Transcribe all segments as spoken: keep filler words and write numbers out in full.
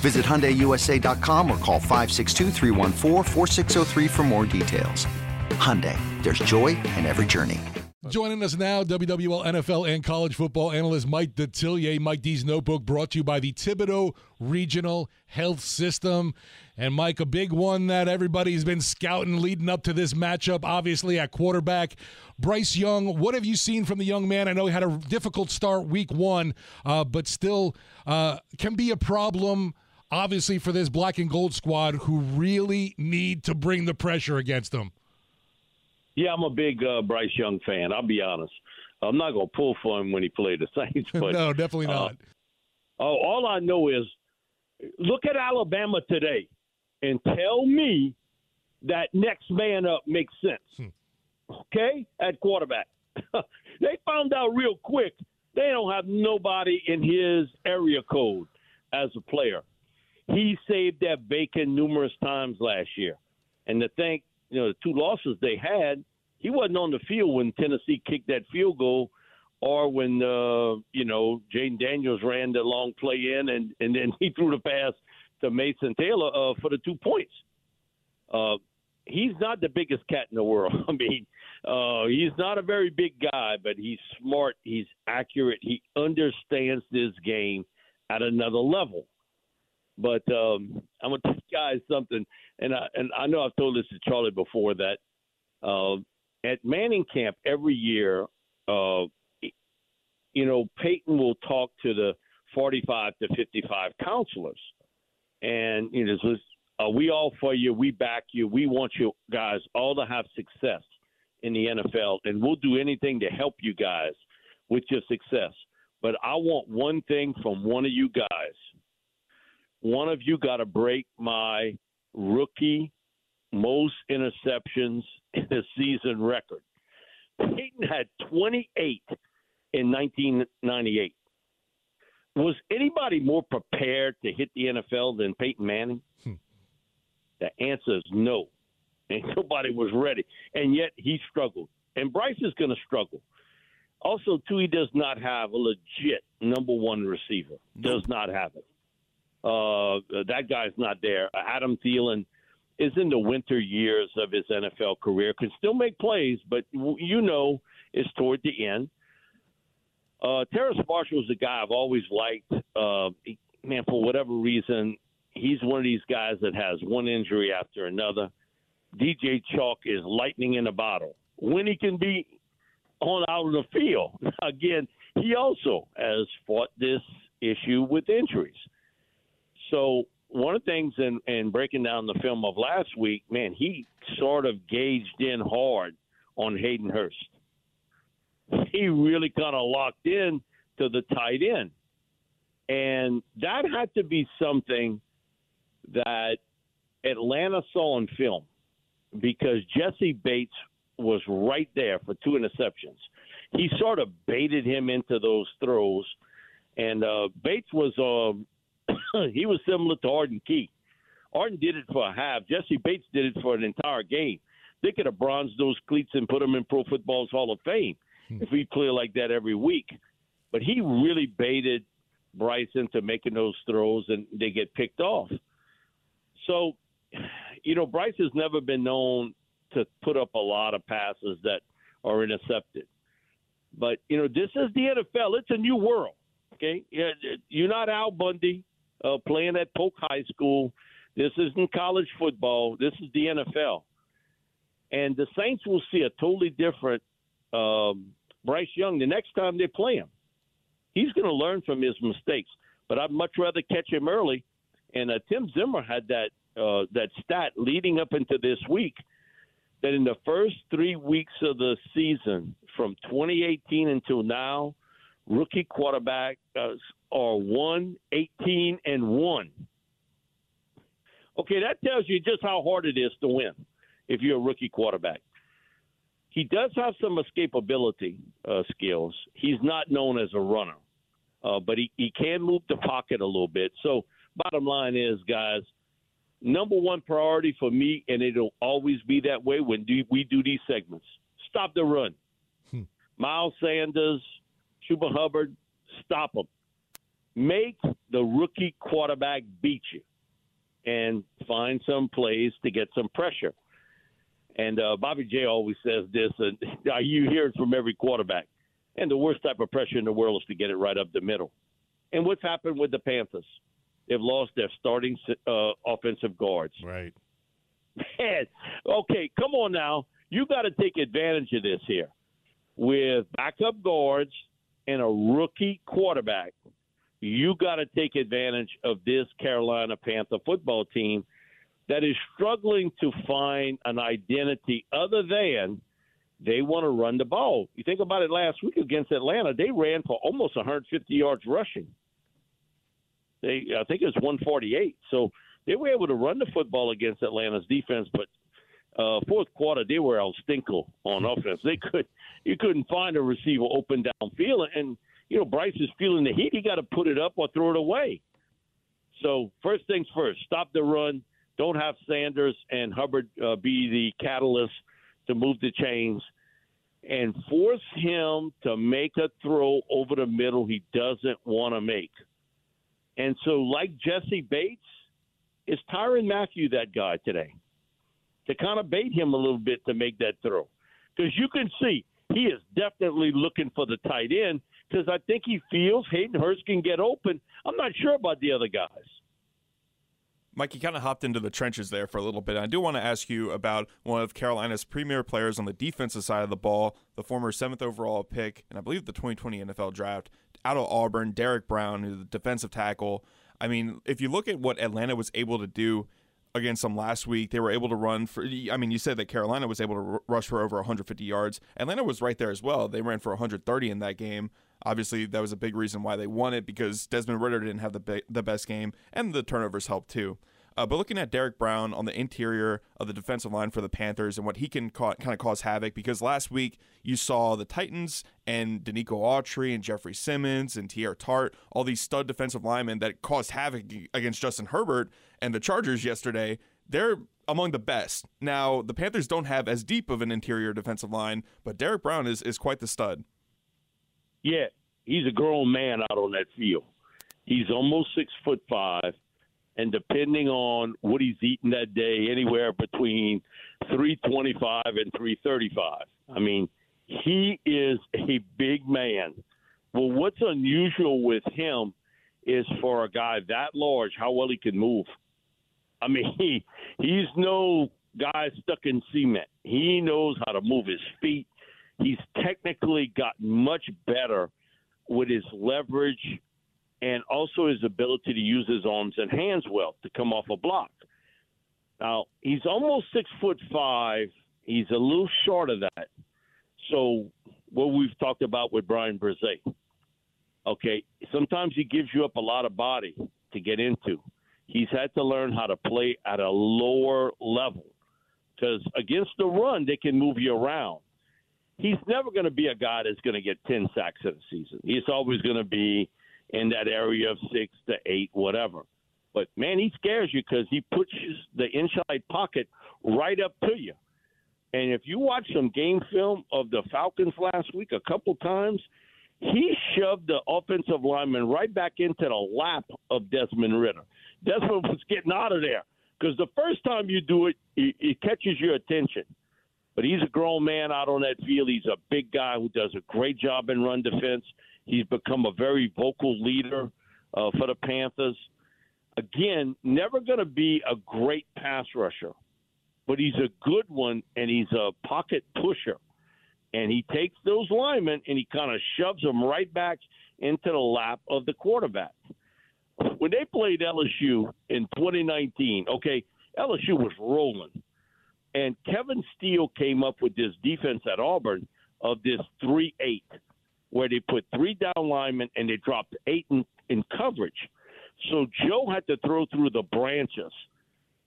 Visit Hyundai U S A dot com or call five six two, three one four, four six zero three for more details. Hyundai, there's joy in every journey. Joining us now, W W L N F L and college football analyst Mike Detillier. Mike D's Notebook brought to you by the Thibodaux Regional Health System. And Mike, a big one that everybody's been scouting leading up to this matchup, obviously at quarterback. Bryce Young, what have you seen from the young man? I know he had a difficult start week one, uh, but still uh, can be a problem obviously for this black and gold squad who really need to bring the pressure against them. Yeah, I'm a big uh, Bryce Young fan. I'll be honest. I'm not going to pull for him when he played the Saints. But, no, definitely not. Uh, oh, all I know is look at Alabama today and tell me that next man up makes sense. Hmm. Okay? At quarterback. They found out real quick they don't have nobody in his area code as a player. He saved that bacon numerous times last year. And to think, you know, the two losses they had, he wasn't on the field when Tennessee kicked that field goal or when, uh, you know, Jayden Daniels ran the long play in and, and then he threw the pass to Mason Taylor uh, for the two points. Uh, he's not the biggest cat in the world. I mean, uh, he's not a very big guy, but he's smart. He's accurate. He understands this game at another level. But um, I'm going to tell you guys something, and I, and I know I've told this to Charlie before, that uh, at Manning camp every year, uh, you know, Peyton will talk to the forty-five to fifty-five counselors. And, you know, this, uh, we all for you, we back you, we want you guys all to have success in the N F L, and we'll do anything to help you guys with your success. But I want one thing from one of you guys. One of you got to break my rookie most interceptions in a season record. Peyton had twenty-eight in nineteen ninety-eight. Was anybody more prepared to hit the N F L than Peyton Manning? Hmm. The answer is no. And nobody was ready. And yet he struggled. And Bryce is going to struggle. Also, too, he does not have a legit number one receiver. Does not have it. Uh, that guy's not there. Adam Thielen is in the winter years of his N F L career. Can still make plays, but you know it's toward the end. Uh, Terrace Marshall's a guy I've always liked. Uh, he, man, for whatever reason, he's one of these guys that has one injury after another. D J Chalk is lightning in a bottle. When he can be on out of the field, again, he also has fought this issue with injuries. So one of the things in, in breaking down the film of last week, man, he sort of gauged in hard on Hayden Hurst. He really kind of locked in to the tight end. And that had to be something that Atlanta saw on film because Jesse Bates was right there for two interceptions. He sort of baited him into those throws. And uh, Bates was uh, – he was similar to Arden Key. Arden did it for a half. Jesse Bates did it for an entire game. They could have bronzed those cleats and put them in Pro Football's Hall of Fame if we play like that every week. But he really baited Bryce into making those throws, and they get picked off. So, you know, Bryce has never been known to put up a lot of passes that are intercepted. But, you know, this is the N F L. It's a new world, okay? You're not Al Bundy. Uh, playing at Polk High School, This isn't college football. This is the N F L. And the Saints will see a totally different um, Bryce Young the next time they play him. He's going to learn from his mistakes. But I'd much rather catch him early. And uh, Tim Zimmer had that uh, that stat leading up into this week that in the first three weeks of the season, from twenty eighteen until now, rookie quarterbacks uh, are one, eighteen, and one. Okay, that tells you just how hard it is to win if you're a rookie quarterback. He does have some escapability uh, skills. He's not known as a runner, uh, but he, he can move the pocket a little bit. So bottom line is, guys, number one priority for me, and it'll always be that way when we do these segments, stop the run. Hmm. Miles Sanders, Chuba Hubbard, stop them. Make the rookie quarterback beat you and find some plays to get some pressure. And uh, Bobby J always says this, and you hear it from every quarterback. And the worst type of pressure in the world is to get it right up the middle. And what's happened with the Panthers? They've lost their starting uh, offensive guards. Right. Man, okay, come on now. You got to take advantage of this here. With backup guards and a rookie quarterback, you got to take advantage of this Carolina Panther football team that is struggling to find an identity other than they want to run the ball. You think about it last week against Atlanta, they ran for almost one hundred fifty yards rushing. They, I think it was one forty-eight. So they were able to run the football against Atlanta's defense, but uh, fourth quarter they were out stinkle on offense. They could, you couldn't find a receiver open downfield, and you know Bryce is feeling the heat. He got to put it up or throw it away. So first things first, stop the run. Don't have Sanders and Hubbard uh, be the catalyst to move the chains, and force him to make a throw over the middle he doesn't want to make. And so, like Jesse Bates, it's Tyrann Mathieu, that guy today, to kind of bait him a little bit to make that throw. Because you can see he is definitely looking for the tight end because I think he feels Hayden Hurst can get open. I'm not sure about the other guys. Mike, you kind of hopped into the trenches there for a little bit. I do want to ask you about one of Carolina's premier players on the defensive side of the ball, the former seventh overall pick, and I believe the twenty twenty N F L draft, out of Auburn, Derrick Brown, who's a defensive tackle. I mean, if you look at what Atlanta was able to do against them last week, they were able to run for, I mean, you said that Carolina was able to r- rush for over one hundred fifty yards. Atlanta was right there as well. They ran for one hundred thirty in that game. Obviously, that was a big reason why they won it because Desmond Ridder didn't have the be- the best game, and the turnovers helped too. Uh, but looking at Derrick Brown on the interior of the defensive line for the Panthers and what he can ca- kind of cause havoc, because last week you saw the Titans and Danico Autry and Jeffrey Simmons and T R. Tart, all these stud defensive linemen that caused havoc against Justin Herbert and the Chargers yesterday. They're among the best. Now, the Panthers don't have as deep of an interior defensive line, but Derrick Brown is, is quite the stud. Yeah, he's a grown man out on that field. He's almost six foot five, and depending on what he's eating that day, anywhere between three twenty-five and three thirty-five. I mean, he is a big man. Well, what's unusual with him is for a guy that large, how well he can move. I mean, he, he's no guy stuck in cement. He knows how to move his feet. He's technically gotten much better with his leverage and also his ability to use his arms and hands well to come off a block. Now, he's almost six foot five. He's a little short of that. So what we've talked about with Brian Burns, okay, sometimes he gives you up a lot of body to get into. He's had to learn how to play at a lower level because against the run, they can move you around. He's never going to be a guy that's going to get ten sacks in a season. He's always going to be in that area of six to eight, whatever. But, man, he scares you because he pushes the inside pocket right up to you. And if you watch some game film of the Falcons last week a couple times, he shoved the offensive lineman right back into the lap of Desmond Ridder. Desmond was getting out of there because the first time you do it, it catches your attention. But he's a grown man out on that field. He's a big guy who does a great job in run defense. He's become a very vocal leader uh, for the Panthers. again, never going to be a great pass rusher, but he's a good one, and he's a pocket pusher. And he takes those linemen, and he kind of shoves them right back into the lap of the quarterback. When they played L S U in twenty nineteen, okay, L S U was rolling. And Kevin Steele came up with this defense at Auburn of this three eight, where they put three down linemen and they dropped eight in, in coverage. So Joe had to throw through the branches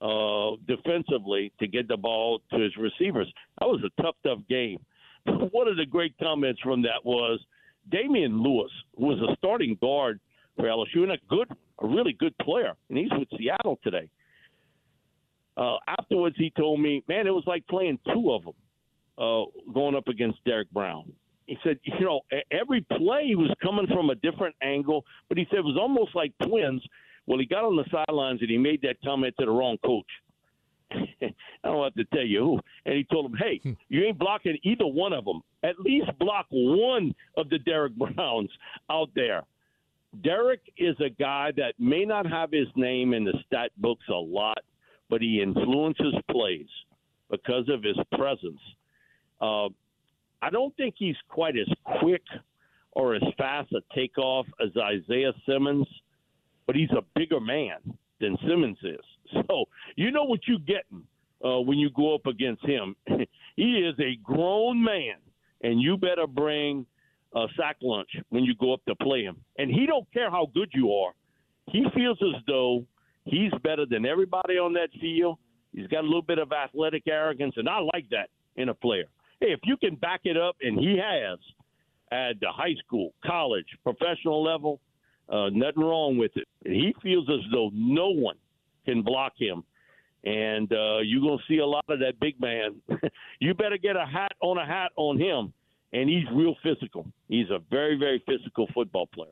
uh, defensively to get the ball to his receivers. That was a tough, tough game. But one of the great comments from that was Damian Lewis, who was a starting guard for L S U and a good, a really good player, and he's with Seattle today. Uh, afterwards, he told me, man, it was like playing two of them uh, going up against Derrick Brown. He said, you know, every play was coming from a different angle, but he said it was almost like twins. Well, he got on the sidelines and he made that comment to the wrong coach. I don't have to tell you who. And he told him, hey, you ain't blocking either one of them. At least block one of the Derrick Browns out there. Derrick is a guy that may not have his name in the stat books a lot, but he influences plays because of his presence. Uh, I don't think he's quite as quick or as fast a takeoff as Isaiah Simmons, but he's a bigger man than Simmons is. So you know what you're getting uh, when you go up against him. He is a grown man, and you better bring a sack lunch when you go up to play him. And he don't care how good you are. He feels as though he's better than everybody on that field. He's got a little bit of athletic arrogance, and I like that in a player. Hey, if you can back it up, and he has at the high school, college, professional level, uh, nothing wrong with it. And he feels as though no one can block him, and uh, you're going to see a lot of that big man. You better get a hat on a hat on him, and he's real physical. He's a very, very physical football player.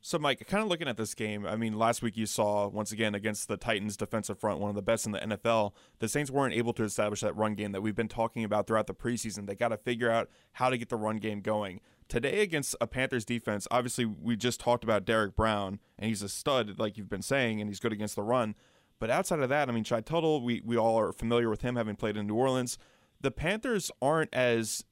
So, Mike, kind of looking at this game, I mean, last week you saw, once again, against the Titans' defensive front, one of the best in the N F L, the Saints weren't able to establish that run game that we've been talking about throughout the preseason. They got to figure out how to get the run game going. Today against a Panthers defense, obviously we just talked about Derrick Brown, and he's a stud, like you've been saying, and he's good against the run. But outside of that, I mean, Chai Tuttle, we, we all are familiar with him having played in New Orleans. The Panthers aren't as,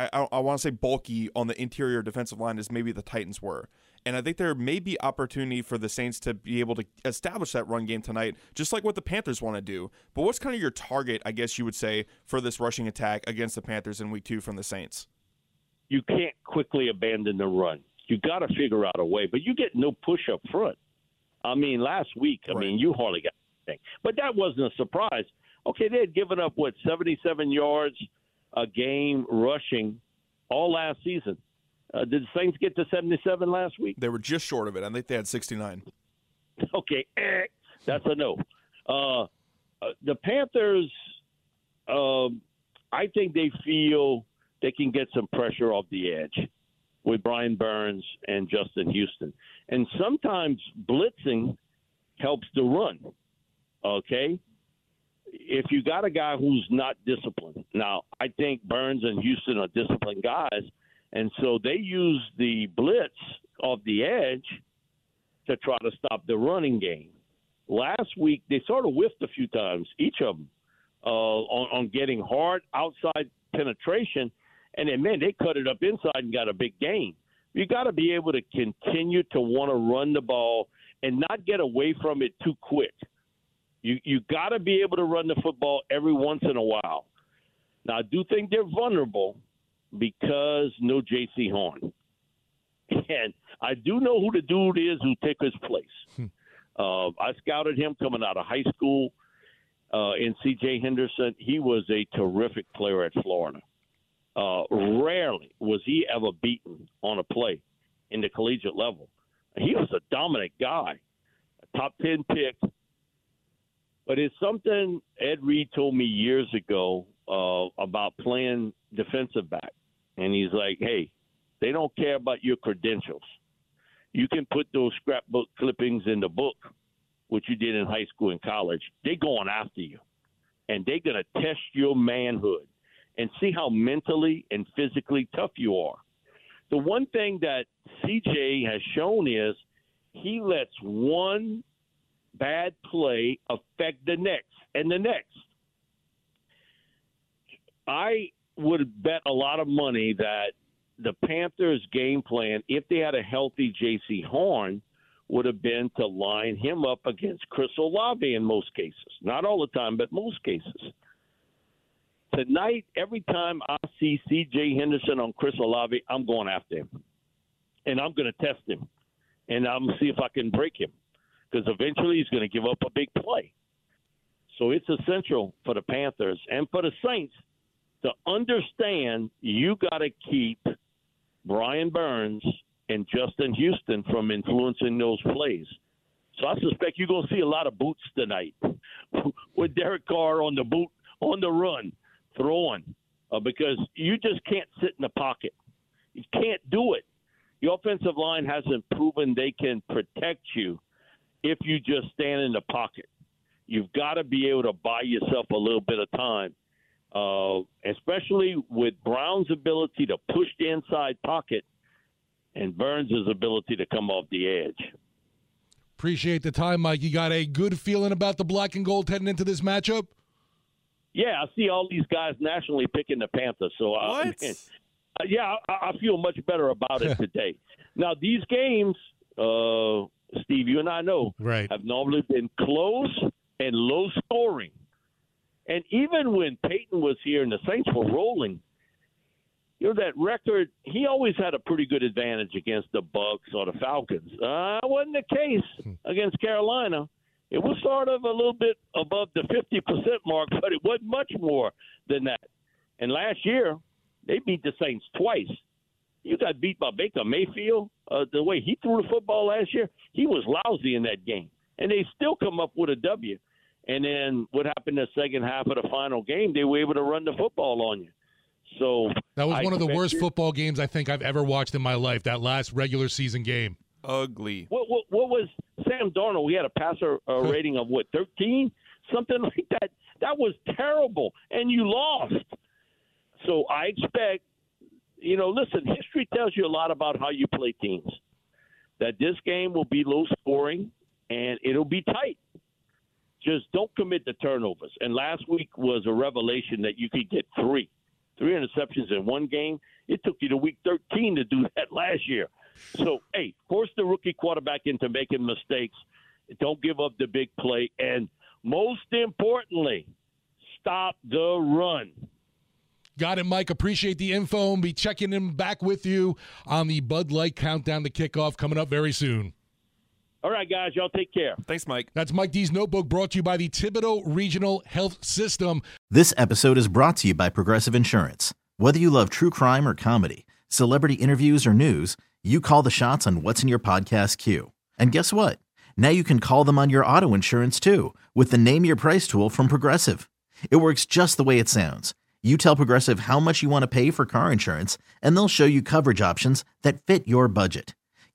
I, I, I want to say, bulky on the interior defensive line as maybe the Titans were. And I think there may be opportunity for the Saints to be able to establish that run game tonight, just like what the Panthers want to do. But what's kind of your target, I guess you would say, for this rushing attack against the Panthers in week two from the Saints? You can't quickly abandon the run. You got to figure out a way. But you get no push up front. I mean, last week, I right. mean, you hardly got anything. But that wasn't a surprise. Okay, they had given up, what, seventy-seven yards a game rushing all last season. Uh, did the Saints get to seventy-seven last week? They were just short of it. I think they had sixty-nine. Okay, eh, that's a no. Uh, the Panthers, um, I think they feel they can get some pressure off the edge with Brian Burns and Justin Houston. And sometimes blitzing helps the run, okay, if you got a guy who's not disciplined. Now, I think Burns and Houston are disciplined guys, and so they use the blitz off the edge to try to stop the running game. Last week, they sort of whiffed a few times, each of them, uh, on, on getting hard outside penetration. And then, man, they cut it up inside and got a big gain. You got to be able to continue to want to run the ball and not get away from it too quick. You you got to be able to run the football every once in a while. Now, I do think they're vulnerable, because no J C Horn. And I do know who the dude is who took his place. Hmm. Uh, I scouted him coming out of high school uh, in C J. Henderson. He was a terrific player at Florida. Uh, rarely was he ever beaten on a play in the collegiate level. He was a dominant guy, a top ten pick. But it's something Ed Reed told me years ago uh, about playing defensive back. And he's like, hey, they don't care about your credentials. You can put those scrapbook clippings in the book, which you did in high school and college. They're going after you. And they're going to test your manhood and see how mentally and physically tough you are. The one thing that C J has shown is he lets one bad play affect the next and the next. I would bet a lot of money that the Panthers' game plan, if they had a healthy J C Horn, would have been to line him up against Chris Olave in most cases. Not all the time, but most cases. Tonight, every time I see C J. Henderson on Chris Olave, I'm going after him. And I'm going to test him. And I'm going to see if I can break him. Because eventually he's going to give up a big play. So it's essential for the Panthers and for the Saints to understand you got to keep Brian Burns and Justin Houston from influencing those plays. So I suspect you're going to see a lot of boots tonight with Derek Carr on the boot, on the run, throwing, uh, because you just can't sit in the pocket. You can't do it. Your offensive line hasn't proven they can protect you if you just stand in the pocket. You've got to be able to buy yourself a little bit of time, uh, especially with Brown's ability to push the inside pocket and Burns' ability to come off the edge. Appreciate the time, Mike. You got a good feeling about the black and gold heading into this matchup? Yeah, I see all these guys nationally picking the Panthers. So I, man, yeah, I, I feel much better about it today. Now, these games, uh, Steve, you and I know, right, have normally been close and low scoring. And even when Peyton was here and the Saints were rolling, you know, that record, he always had a pretty good advantage against the Bucs or the Falcons. Uh, that wasn't the case against Carolina. It was sort of a little bit above the fifty percent mark, but it wasn't much more than that. And last year, they beat the Saints twice. You got beat by Baker Mayfield. Uh, the way he threw the football last year, he was lousy in that game. And they still come up with a W. And then what happened in the second half of the final game, they were able to run the football on you. So that was one I of the worst it. football games I think I've ever watched in my life, that last regular season game. Ugly. What, what, what was Sam Darnold? We had a passer uh, rating of, what, thirteen? Something like that. That was terrible, and you lost. So I expect, you know, listen, history tells you a lot about how you play teams, that this game will be low scoring and it'll be tight. Just don't commit the turnovers. And last week was a revelation that you could get three. Three interceptions in one game. It took you to week thirteen to do that last year. So, hey, force the rookie quarterback into making mistakes. Don't give up the big play. And most importantly, stop the run. Got it, Mike. Appreciate the info and be checking in back with you on the Bud Light Countdown to Kickoff coming up very soon. All right, guys. Y'all take care. Thanks, Mike. That's Mike D's Notebook, brought to you by the Thibodaux Regional Health System. This episode is brought to you by Progressive Insurance. Whether you love true crime or comedy, celebrity interviews or news, you call the shots on what's in your podcast queue. And guess what? Now you can call them on your auto insurance, too, with the Name Your Price tool from Progressive. It works just the way it sounds. You tell Progressive how much you want to pay for car insurance, and they'll show you coverage options that fit your budget.